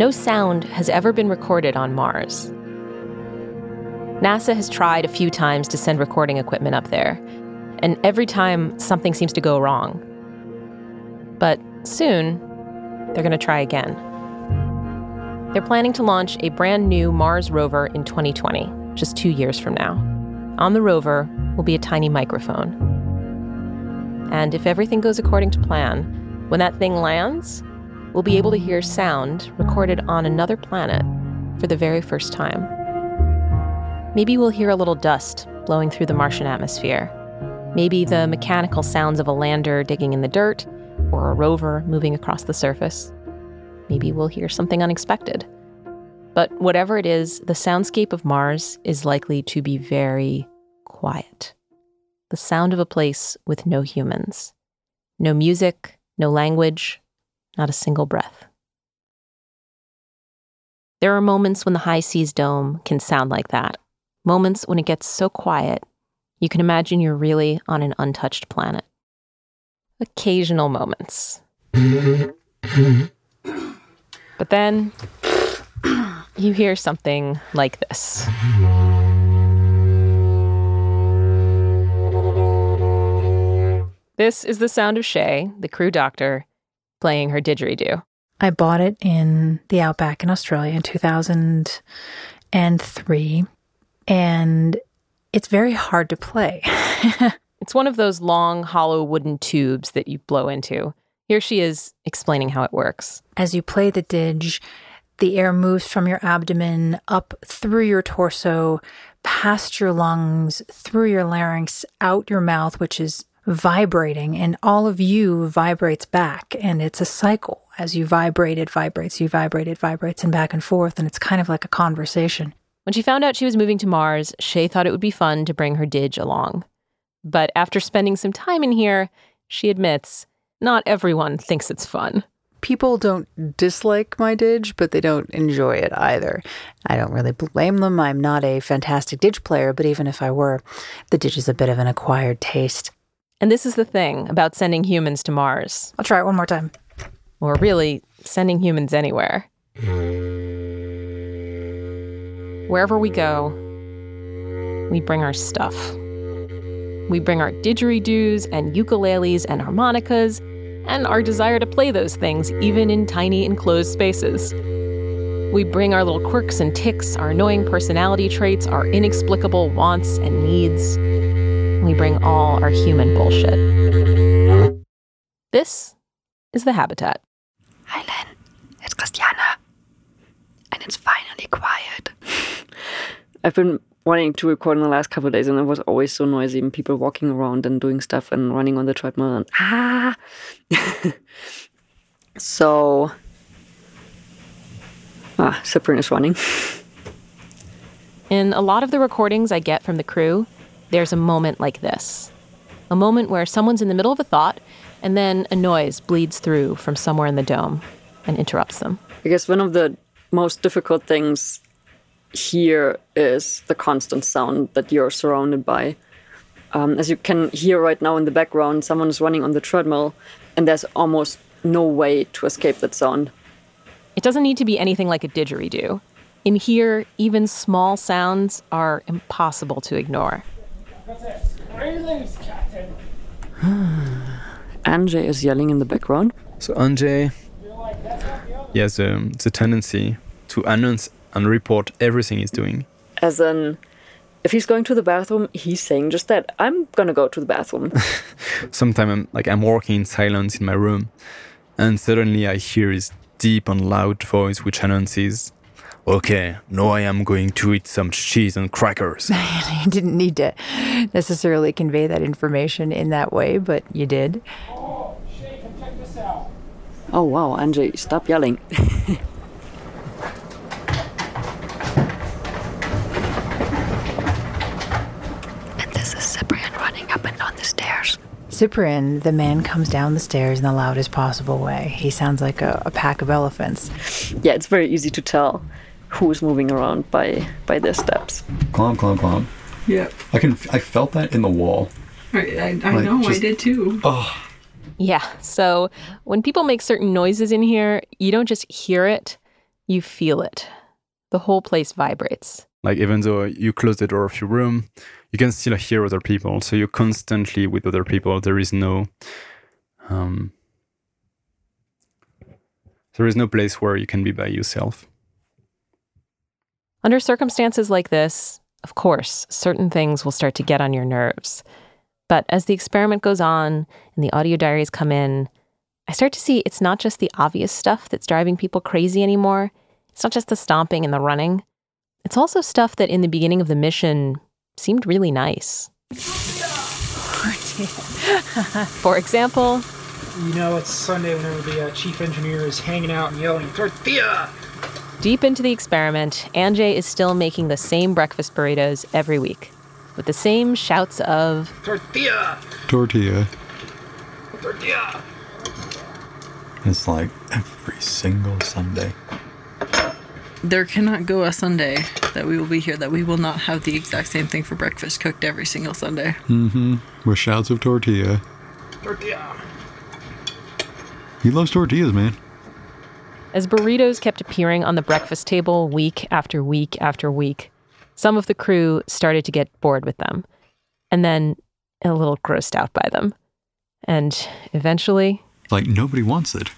no sound has ever been recorded on Mars. NASA has tried a few times to send recording equipment up there, and every time something seems to go wrong. But soon, they're going to try again. They're planning to launch a brand new Mars rover in 2020, just 2 years from now. On the rover will be a tiny microphone. And if everything goes according to plan, when that thing lands, we'll be able to hear sound recorded on another planet for the very first time. Maybe we'll hear a little dust blowing through the Martian atmosphere. Maybe the mechanical sounds of a lander digging in the dirt or a rover moving across the surface. Maybe we'll hear something unexpected. But whatever it is, the soundscape of Mars is likely to be very quiet. The sound of a place with no humans. No music, no language, not a single breath. There are moments when the HI-SEAS dome can sound like that. Moments when it gets so quiet, you can imagine you're really on an untouched planet. Occasional moments. But then, you hear something like this. This is the sound of Shey, the crew doctor, playing her didgeridoo. I bought it in the Outback in Australia in 2003, and it's very hard to play. It's one of those long, hollow wooden tubes that you blow into. Here she is explaining how it works. As you play the didge, the air moves from your abdomen up through your torso, past your lungs, through your larynx, out your mouth, which is vibrating, and all of you vibrates back, and it's a cycle. As you vibrate, it vibrates, you vibrate, it vibrates, and back and forth, and it's kind of like a conversation. When she found out she was moving to Mars, Shey thought it would be fun to bring her didge along. But after spending some time in here, she admits, not everyone thinks it's fun. People don't dislike my didge, but they don't enjoy it either. I don't really blame them. I'm not a fantastic didge player, but even if I were, the didge is a bit of an acquired taste. And this is the thing about sending humans to Mars. I'll try it one more time. Or really, sending humans anywhere. Wherever we go, we bring our stuff. We bring our didgeridoos and ukuleles and harmonicas and our desire to play those things even in tiny enclosed spaces. We bring our little quirks and tics, our annoying personality traits, our inexplicable wants and needs. We bring all our human bullshit. This is the habitat. Hi, Lynn. It's Christiane. And it's finally quiet. I've been wanting to record in the last couple of days, and it was always so noisy, and people walking around and doing stuff and running on the treadmill and So, Cyprien is running. In a lot of the recordings I get from the crew, there's a moment like this. A moment where someone's in the middle of a thought, and then a noise bleeds through from somewhere in the dome and interrupts them. I guess one of the most difficult things here is the constant sound that you're surrounded by. As you can hear right now in the background, someone is running on the treadmill, and there's almost no way to escape that sound. It doesn't need to be anything like a didgeridoo. In here, even small sounds are impossible to ignore. Andrzej is yelling in the background. So Andrzej, yes, it's a tendency to announce and report everything he's doing. As in, if he's going to the bathroom, he's saying just that. I'm gonna go to the bathroom. Sometimes I'm walking in silence in my room, and suddenly I hear his deep and loud voice, which announces, "Okay, now I am going to eat some cheese and crackers." You didn't need to necessarily convey that information in that way, but you did. Oh, Shey, come check this out. Oh, wow, Andrzej, stop yelling. And this is Cyprien running up and down the stairs. Cyprien, the man, comes down the stairs in the loudest possible way. He sounds like a pack of elephants. Yeah, it's very easy to tell who's moving around by their steps. Clomp, clomp, clomp. Yeah. I felt that in the wall. I know, just, I did too. Oh. Yeah, so when people make certain noises in here, you don't just hear it, You feel it. The whole place vibrates. Like, even though you close the door of your room, you can still hear other people. So you're constantly with other people. There is no place where you can be by yourself. Under circumstances like this, of course, certain things will start to get on your nerves. But as the experiment goes on and the audio diaries come in, I start to see it's not just the obvious stuff that's driving people crazy anymore. It's not just the stomping and the running. It's also stuff that in the beginning of the mission seemed really nice. For example, you know, it's Sunday whenever the chief engineer is hanging out and yelling, "Tortilla!" Deep into the experiment, Andrzej is still making the same breakfast burritos every week, with the same shouts of "Tortilla! Tortilla! Tortilla!" It's like every single Sunday. There cannot go a Sunday that we will be here that we will not have the exact same thing for breakfast cooked every single Sunday. Mm-hmm. With shouts of tortilla. Tortilla! He loves tortillas, man. As burritos kept appearing on the breakfast table week after week after week, some of the crew started to get bored with them, and then a little grossed out by them. And eventually... like, nobody wants it.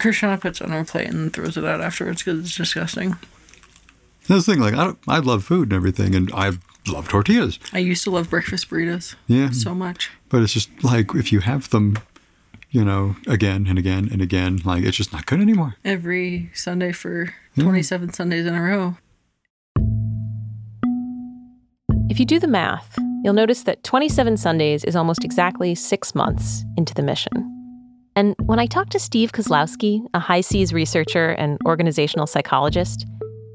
Christiane puts it on her plate and throws it out afterwards because it's disgusting. That's the thing, like, I love food and everything, and I love tortillas. I used to love breakfast burritos. Yeah. So much. But it's just, like, if you have them... you know, again and again and again. Like, it's just not good anymore. Every Sunday for 27 Sundays in a row. If you do the math, you'll notice that 27 Sundays is almost exactly 6 months into the mission. And when I talked to Steve Kozlowski, a HI-SEAS researcher and organizational psychologist,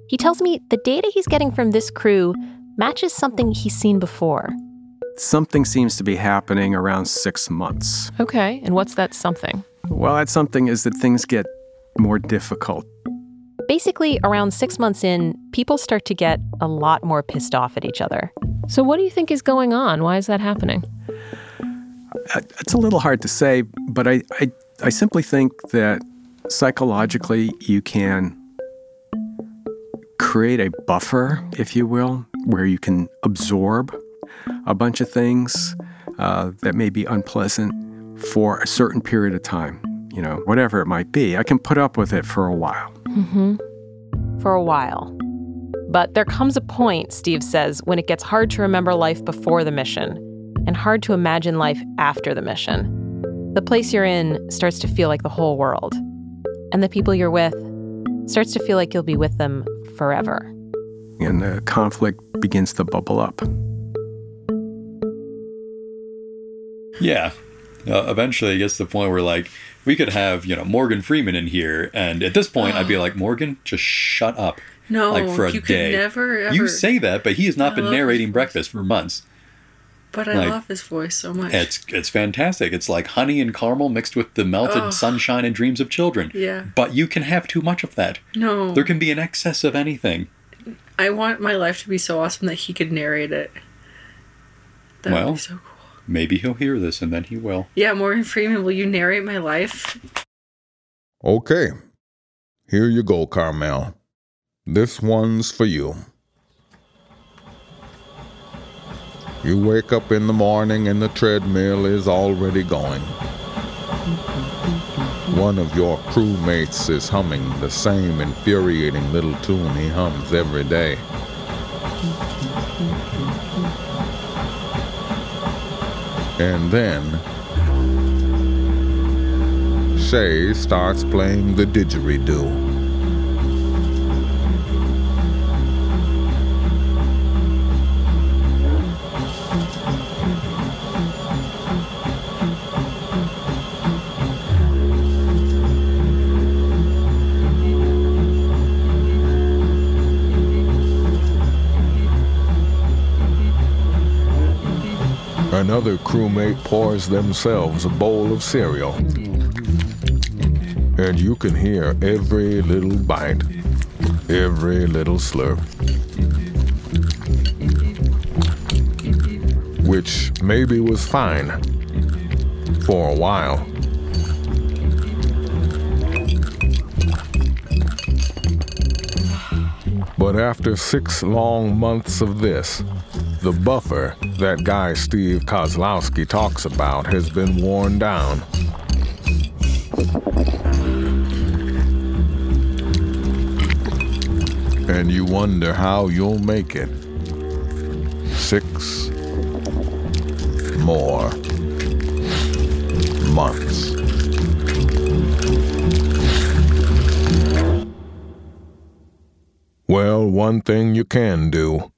he tells me the data he's getting from this crew matches something he's seen before. Something seems to be happening around 6 months. Okay, and what's that something? Well, that something is that things get more difficult. Basically, around 6 months in, people start to get a lot more pissed off at each other. So what do you think is going on? Why is that happening? It's a little hard to say, but I simply think that psychologically you can create a buffer, if you will, where you can absorb a bunch of things that may be unpleasant for a certain period of time. You know, whatever it might be, I can put up with it for a while. Mm-hmm. For a while. But there comes a point, Steve says, when it gets hard to remember life before the mission and hard to imagine life after the mission. The place you're in starts to feel like the whole world. And the people you're with starts to feel like you'll be with them forever. And the conflict begins to bubble up. Yeah. Eventually it gets to the point where, like, we could have, you know, Morgan Freeman in here. And at this point, I'd be like, Morgan, just shut up. No, like, for a you day. Could never, ever. You say that, but he has not been narrating breakfast for months. But I love his voice so much. It's fantastic. It's like honey and caramel mixed with the melted sunshine and dreams of children. Yeah. But you can have too much of that. No. There can be an excess of anything. I want my life to be so awesome that he could narrate it. That would be so cool. Maybe he'll hear this, and then he will. Yeah, Morgan Freeman, will you narrate my life? Okay. Here you go, Carmel. This one's for you. You wake up in the morning and the treadmill is already going. One of your crewmates is humming the same infuriating little tune he hums every day. And then, Shey starts playing the didgeridoo. Another crewmate pours themselves a bowl of cereal. And you can hear every little bite, every little slurp. Which maybe was fine for a while. But after 6 long months of this, the buffer that guy Steve Kozlowski talks about has been worn down. And you wonder how you'll make it. 6 more months. Well, one thing you can do.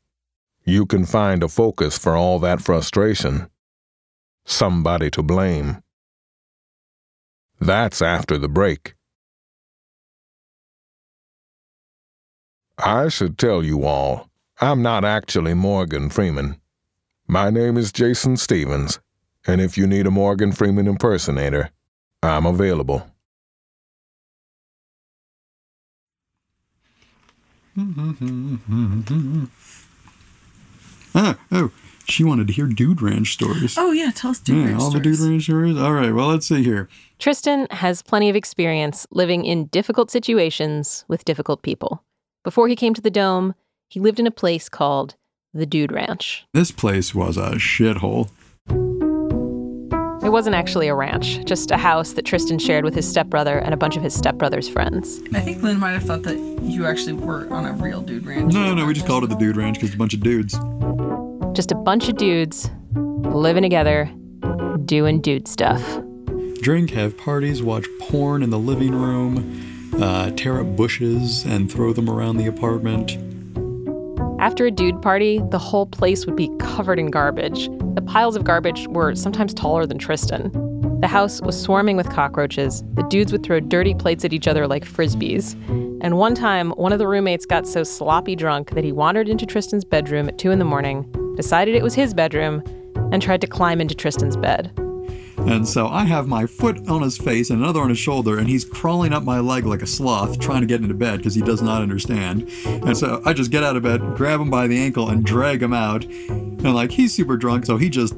You can find a focus for all that frustration. Somebody to blame. That's after the break. I should tell you all, I'm not actually Morgan Freeman. My name is Jason Stevens, and if you need a Morgan Freeman impersonator, I'm available. Oh, she wanted to hear Dude Ranch stories. Oh, yeah, tell us Dude Ranch stories. All the Dude Ranch stories? All right, well, let's see here. Tristan has plenty of experience living in difficult situations with difficult people. Before he came to the Dome, he lived in a place called the Dude Ranch. This place was a shithole. It wasn't actually a ranch, just a house that Tristan shared with his stepbrother and a bunch of his stepbrother's friends. I think Lynn might have thought that you actually were on a real dude ranch. No, we just called it the Dude Ranch because it's a bunch of dudes. Just a bunch of dudes living together, doing dude stuff. Drink, have parties, watch porn in the living room, tear up bushes and throw them around the apartment. After a dude party, the whole place would be covered in garbage. The piles of garbage were sometimes taller than Tristan. The house was swarming with cockroaches. The dudes would throw dirty plates at each other like frisbees. And one time, one of the roommates got so sloppy drunk that he wandered into Tristan's bedroom at 2 a.m, decided it was his bedroom, and tried to climb into Tristan's bed. And so I have my foot on his face and another on his shoulder, and he's crawling up my leg like a sloth, trying to get into bed because he does not understand. And so I just get out of bed, grab him by the ankle, and drag him out. And like, he's super drunk, so he just,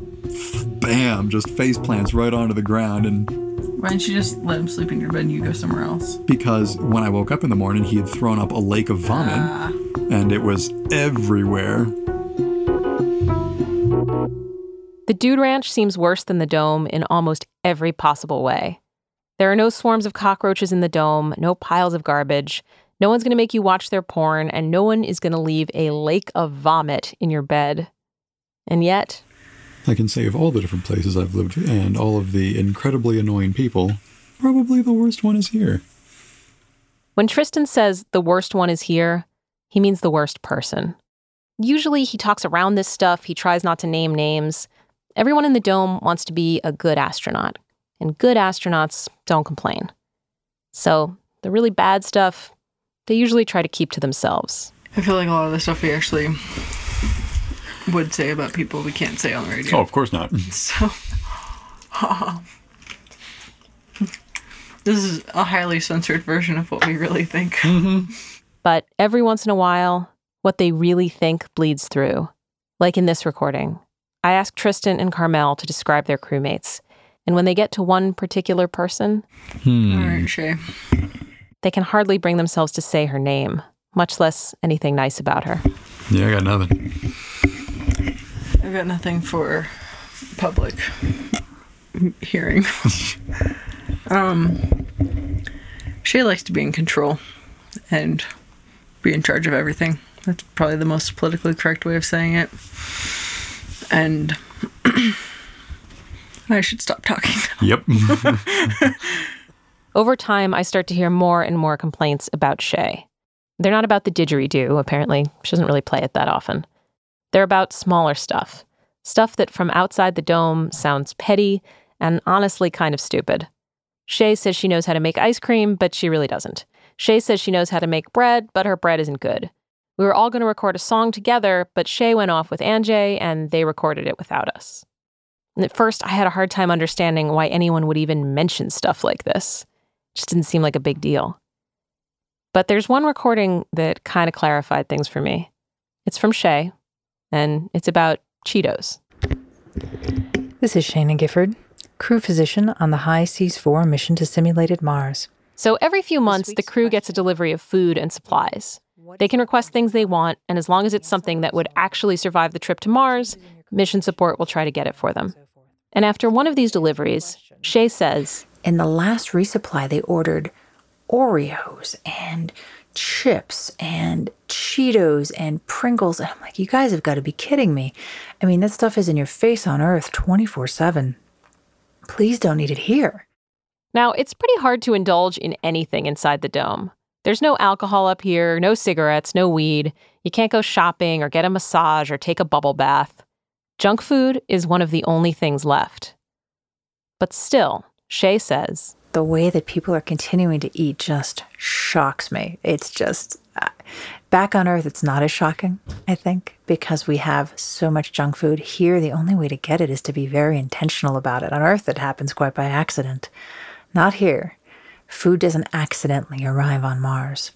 bam, just face plants right onto the ground. And why didn't you just let him sleep in your bed and you go somewhere else? Because when I woke up in the morning, he had thrown up a lake of vomit, and it was everywhere. The Dude Ranch seems worse than the Dome in almost every possible way. There are no swarms of cockroaches in the Dome, no piles of garbage, no one's going to make you watch their porn, and no one is going to leave a lake of vomit in your bed. And yet, I can say of all the different places I've lived and all of the incredibly annoying people, probably the worst one is here. When Tristan says the worst one is here, he means the worst person. Usually he talks around this stuff, he tries not to name names. Everyone in the Dome wants to be a good astronaut, and good astronauts don't complain. So the really bad stuff, they usually try to keep to themselves. I feel like a lot of the stuff we actually would say about people we can't say on the radio. Oh, of course not. So, this is a highly censored version of what we really think. Mm-hmm. But every once in a while, what they really think bleeds through, like in this recording. I asked Tristan and Carmel to describe their crewmates. And when they get to one particular person, all right, Shey, they can hardly bring themselves to say her name, much less anything nice about her. Yeah, I got nothing. I've got nothing for public hearing. Shey likes to be in control and be in charge of everything. That's probably the most politically correct way of saying it. And I should stop talking now. Yep. Over time, I start to hear more and more complaints about Shey. They're not about the didgeridoo, apparently. She doesn't really play it that often. They're about smaller stuff. Stuff that from outside the Dome sounds petty and honestly kind of stupid. Shey says she knows how to make ice cream, but she really doesn't. Shey says she knows how to make bread, but her bread isn't good. We were all going to record a song together, but Shey went off with Andrzej, and they recorded it without us. And at first, I had a hard time understanding why anyone would even mention stuff like this. It just didn't seem like a big deal. But there's one recording that kind of clarified things for me. It's from Shey, and it's about Cheetos. This is Shayna Gifford, crew physician on the HI-SEAS 4 mission to simulated Mars. So every few months, the crew gets a delivery of food and supplies. They can request things they want, and as long as it's something that would actually survive the trip to Mars, mission support will try to get it for them. And after one of these deliveries, Shey says, in the last resupply, they ordered Oreos and chips and Cheetos and Pringles. And I'm like, you guys have got to be kidding me. I mean, that stuff is in your face on Earth 24/7. Please don't eat it here. Now, it's pretty hard to indulge in anything inside the dome. There's no alcohol up here, no cigarettes, no weed. You can't go shopping or get a massage or take a bubble bath. Junk food is one of the only things left. But still, Shey says, the way that people are continuing to eat just shocks me. It's just, back on Earth, it's not as shocking, I think, because we have so much junk food. Here, the only way to get it is to be very intentional about it. On Earth, it happens quite by accident. Not here. Food doesn't accidentally arrive on Mars.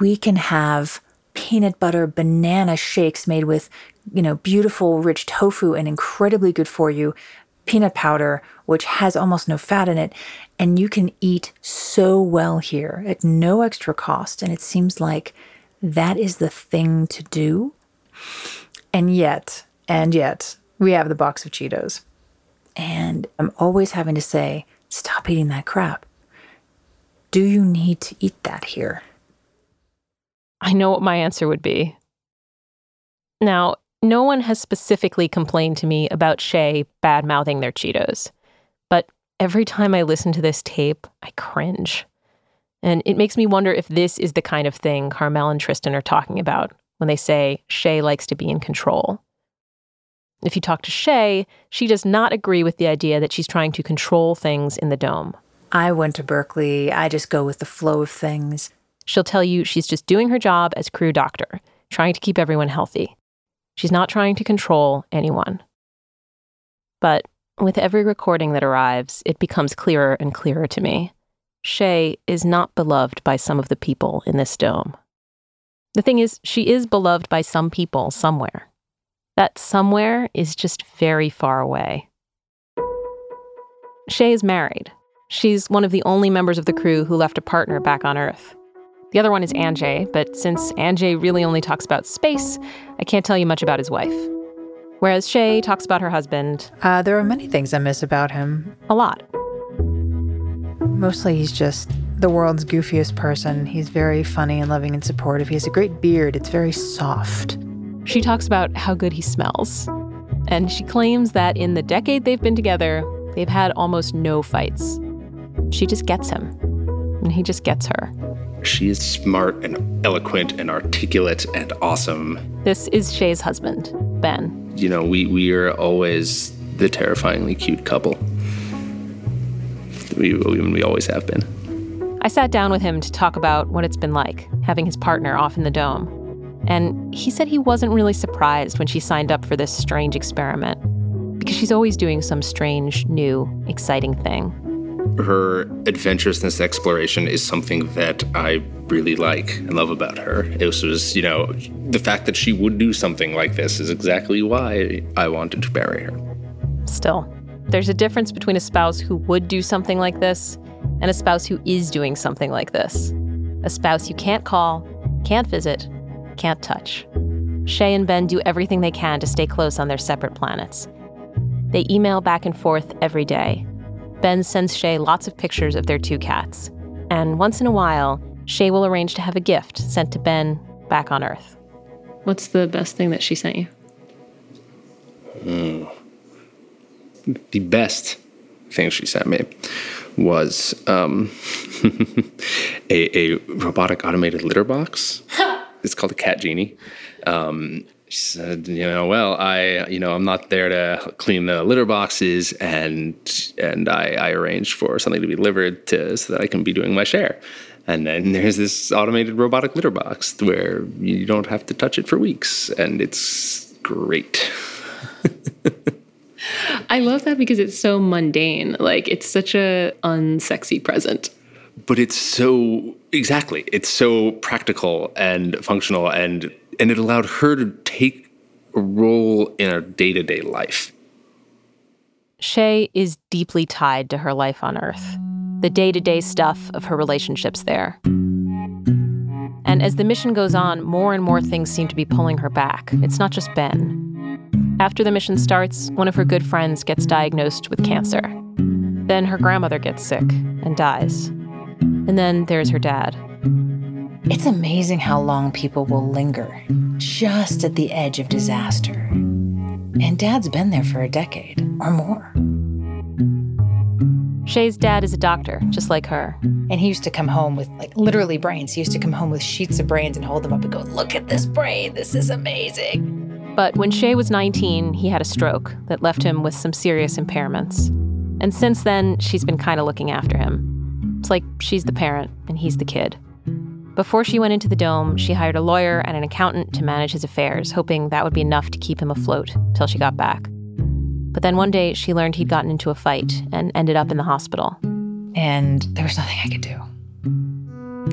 We can have peanut butter banana shakes made with, beautiful, rich tofu and incredibly good for you peanut powder, which has almost no fat in it. And you can eat so well here at no extra cost. And it seems like that is the thing to do. And yet, we have the box of Cheetos. And I'm always having to say, stop eating that crap. Do you need to eat that here? I know what my answer would be. Now, no one has specifically complained to me about Shey bad-mouthing their Cheetos. But every time I listen to this tape, I cringe. And it makes me wonder if this is the kind of thing Carmel and Tristan are talking about when they say Shey likes to be in control. If you talk to Shey, she does not agree with the idea that she's trying to control things in the dome. I went to Berkeley. I just go with the flow of things. She'll tell you she's just doing her job as crew doctor, trying to keep everyone healthy. She's not trying to control anyone. But with every recording that arrives, it becomes clearer and clearer to me. Shey is not beloved by some of the people in this dome. The thing is, she is beloved by some people somewhere. That somewhere is just very far away. Shey is married. She's one of the only members of the crew who left a partner back on Earth. The other one is Andrzej, but since Andrzej really only talks about space, I can't tell you much about his wife. Whereas Shey talks about her husband. There are many things I miss about him. A lot. Mostly he's just the world's goofiest person. He's very funny and loving and supportive. He has a great beard. It's very soft. She talks about how good he smells. And she claims that in the decade they've been together, they've had almost no fights. She just gets him. And he just gets her. She is smart and eloquent and articulate and awesome. This is Shey's husband, Ben. We are always the terrifyingly cute couple. We always have been. I sat down with him to talk about what it's been like having his partner off in the dome. And he said he wasn't really surprised when she signed up for this strange experiment, because she's always doing some strange, new, exciting thing. Her adventurousness, exploration is something that I really like and love about her. It was, the fact that she would do something like this is exactly why I wanted to marry her. Still, there's a difference between a spouse who would do something like this and a spouse who is doing something like this. A spouse you can't call, can't visit, can't touch. Shey and Ben do everything they can to stay close on their separate planets. They email back and forth every day. Ben sends Shey lots of pictures of their two cats. And once in a while, Shey will arrange to have a gift sent to Ben back on Earth. What's the best thing that she sent you? The best thing she sent me was a robotic automated litter box. It's called a Cat Genie. She said, I'm not there to clean the litter boxes, and I arranged for something to be delivered so that I can be doing my share. And then there's this automated robotic litter box where you don't have to touch it for weeks, and it's great. I love that because it's so mundane. Like, it's such a unsexy present. But it's so practical and functional, and it allowed her to take a role in her day-to-day life. Shey is deeply tied to her life on Earth, the day-to-day stuff of her relationships there. And as the mission goes on, more and more things seem to be pulling her back. It's not just Ben. After the mission starts, one of her good friends gets diagnosed with cancer. Then her grandmother gets sick and dies. And then there's her dad. It's amazing how long people will linger just at the edge of disaster. And Dad's been there for a decade or more. Shay's dad is a doctor, just like her. And he used to come home with, literally brains. He used to come home with sheets of brains and hold them up and go, "Look at this brain. This is amazing." But when Shey was 19, he had a stroke that left him with some serious impairments. And since then, she's been kind of looking after him. It's like she's the parent and he's the kid. Before she went into the Dome, she hired a lawyer and an accountant to manage his affairs, hoping that would be enough to keep him afloat till she got back. But then one day, she learned he'd gotten into a fight and ended up in the hospital. And there was nothing I could do.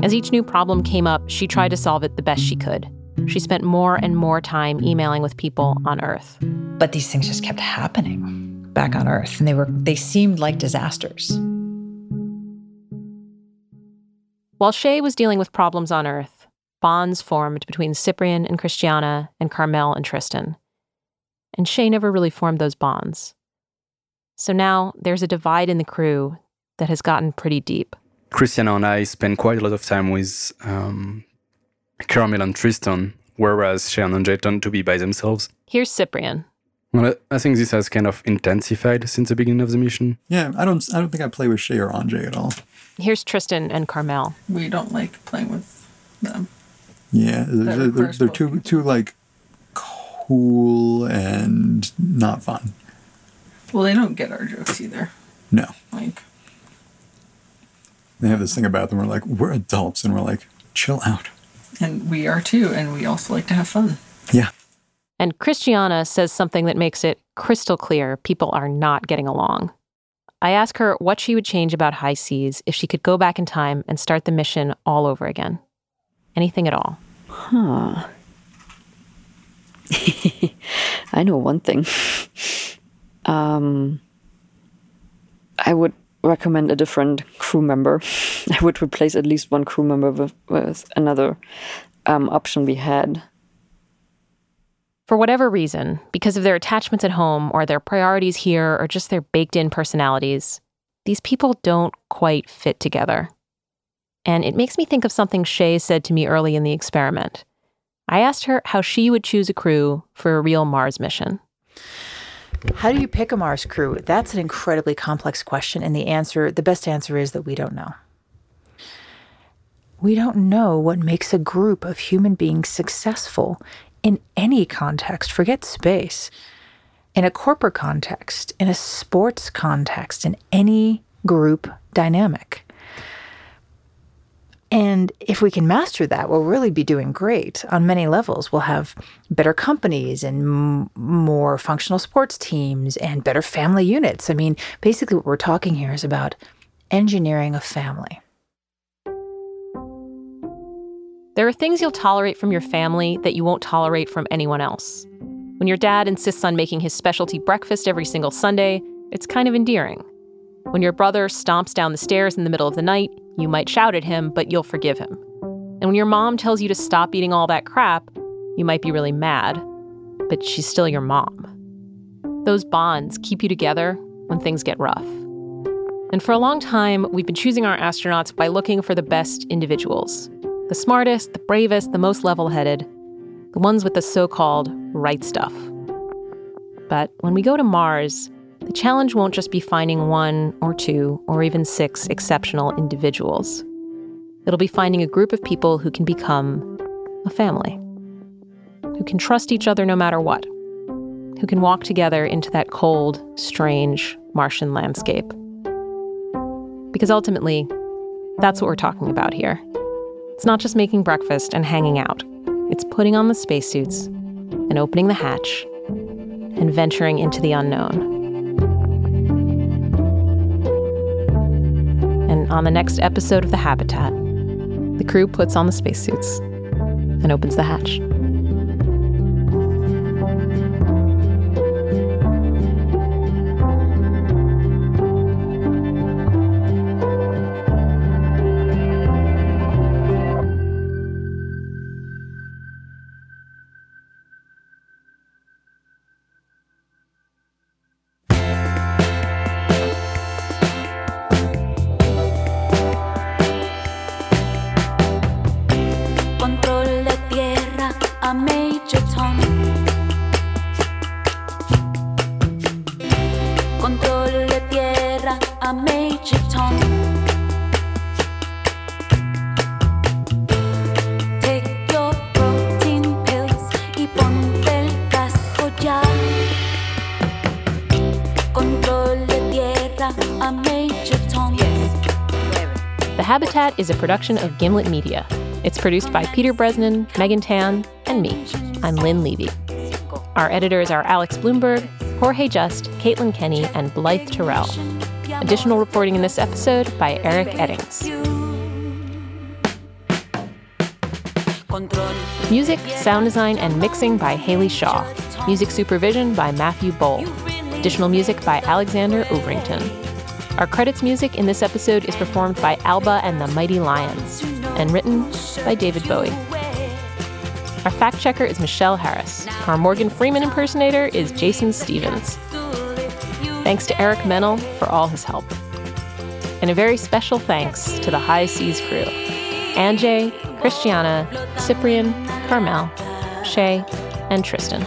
As each new problem came up, she tried to solve it the best she could. She spent more and more time emailing with people on Earth. But these things just kept happening back on Earth, and they seemed like disasters. While Shey was dealing with problems on Earth, bonds formed between Cyprien and Christiane and Carmel and Tristan. And Shey never really formed those bonds. So now there's a divide in the crew that has gotten pretty deep. Christiane and I spent quite a lot of time with Carmel and Tristan, whereas Shey and Andrzej tend to be by themselves. Here's Cyprien. Well, I think this has kind of intensified since the beginning of the mission. Yeah, I don't think I play with Shey or Andrzej at all. Here's Tristan and Carmel. We don't like playing with them. Yeah, they're too cool and not fun. Well, they don't get our jokes either. No. They have this thing about them. We're adults, and we're chill out. And we are too, and we also like to have fun. Yeah. And Christiane says something that makes it crystal clear people are not getting along. I ask her what she would change about HI-SEAS if she could go back in time and start the mission all over again. Anything at all. Huh. I know one thing. I would recommend a different crew member. I would replace at least one crew member with another option we had. For whatever reason, because of their attachments at home or their priorities here or just their baked-in personalities, these people don't quite fit together. And it makes me think of something Shey said to me early in the experiment. I asked her how she would choose a crew for a real Mars mission. How do you pick a Mars crew? That's an incredibly complex question, and the best answer is that we don't know. We don't know what makes a group of human beings successful in any context. Forget space. In a corporate context, in a sports context, in any group dynamic. And if we can master that, we'll really be doing great on many levels. We'll have better companies and more functional sports teams and better family units. I mean, basically what we're talking here is about engineering a family. There are things you'll tolerate from your family that you won't tolerate from anyone else. When your dad insists on making his specialty breakfast every single Sunday, it's kind of endearing. When your brother stomps down the stairs in the middle of the night, you might shout at him, but you'll forgive him. And when your mom tells you to stop eating all that crap, you might be really mad, but she's still your mom. Those bonds keep you together when things get rough. And for a long time, we've been choosing our astronauts by looking for the best individuals. The smartest, the bravest, the most level-headed. The ones with the so-called right stuff. But when we go to Mars, the challenge won't just be finding one or two or even six exceptional individuals. It'll be finding a group of people who can become a family, who can trust each other no matter what, who can walk together into that cold, strange Martian landscape. Because ultimately, that's what we're talking about here. It's not just making breakfast and hanging out. It's putting on the spacesuits and opening the hatch and venturing into the unknown. And on the next episode of The Habitat, the crew puts on the spacesuits and opens the hatch. Habitat is a production of Gimlet Media. It's produced by Peter Bresnan, Megan Tan, and me. I'm Lynn Levy. Our editors are Alex Blumberg, Jorge Just, Caitlin Kenney, and Blythe Terrell. Additional reporting in this episode by Eric Eddings. Music, sound design, and mixing by Haley Shaw. Music supervision by Matthew Boll. Additional music by Alexander Overington. Our credits music in this episode is performed by Alba and the Mighty Lions and written by David Bowie. Our fact checker is Michelle Harris. Our Morgan Freeman impersonator is Jason Stevens. Thanks to Eric Mennel for all his help. And a very special thanks to the HI-SEAS crew. Andrzej, Christiane, Cyprien, Carmel, Shey, and Tristan.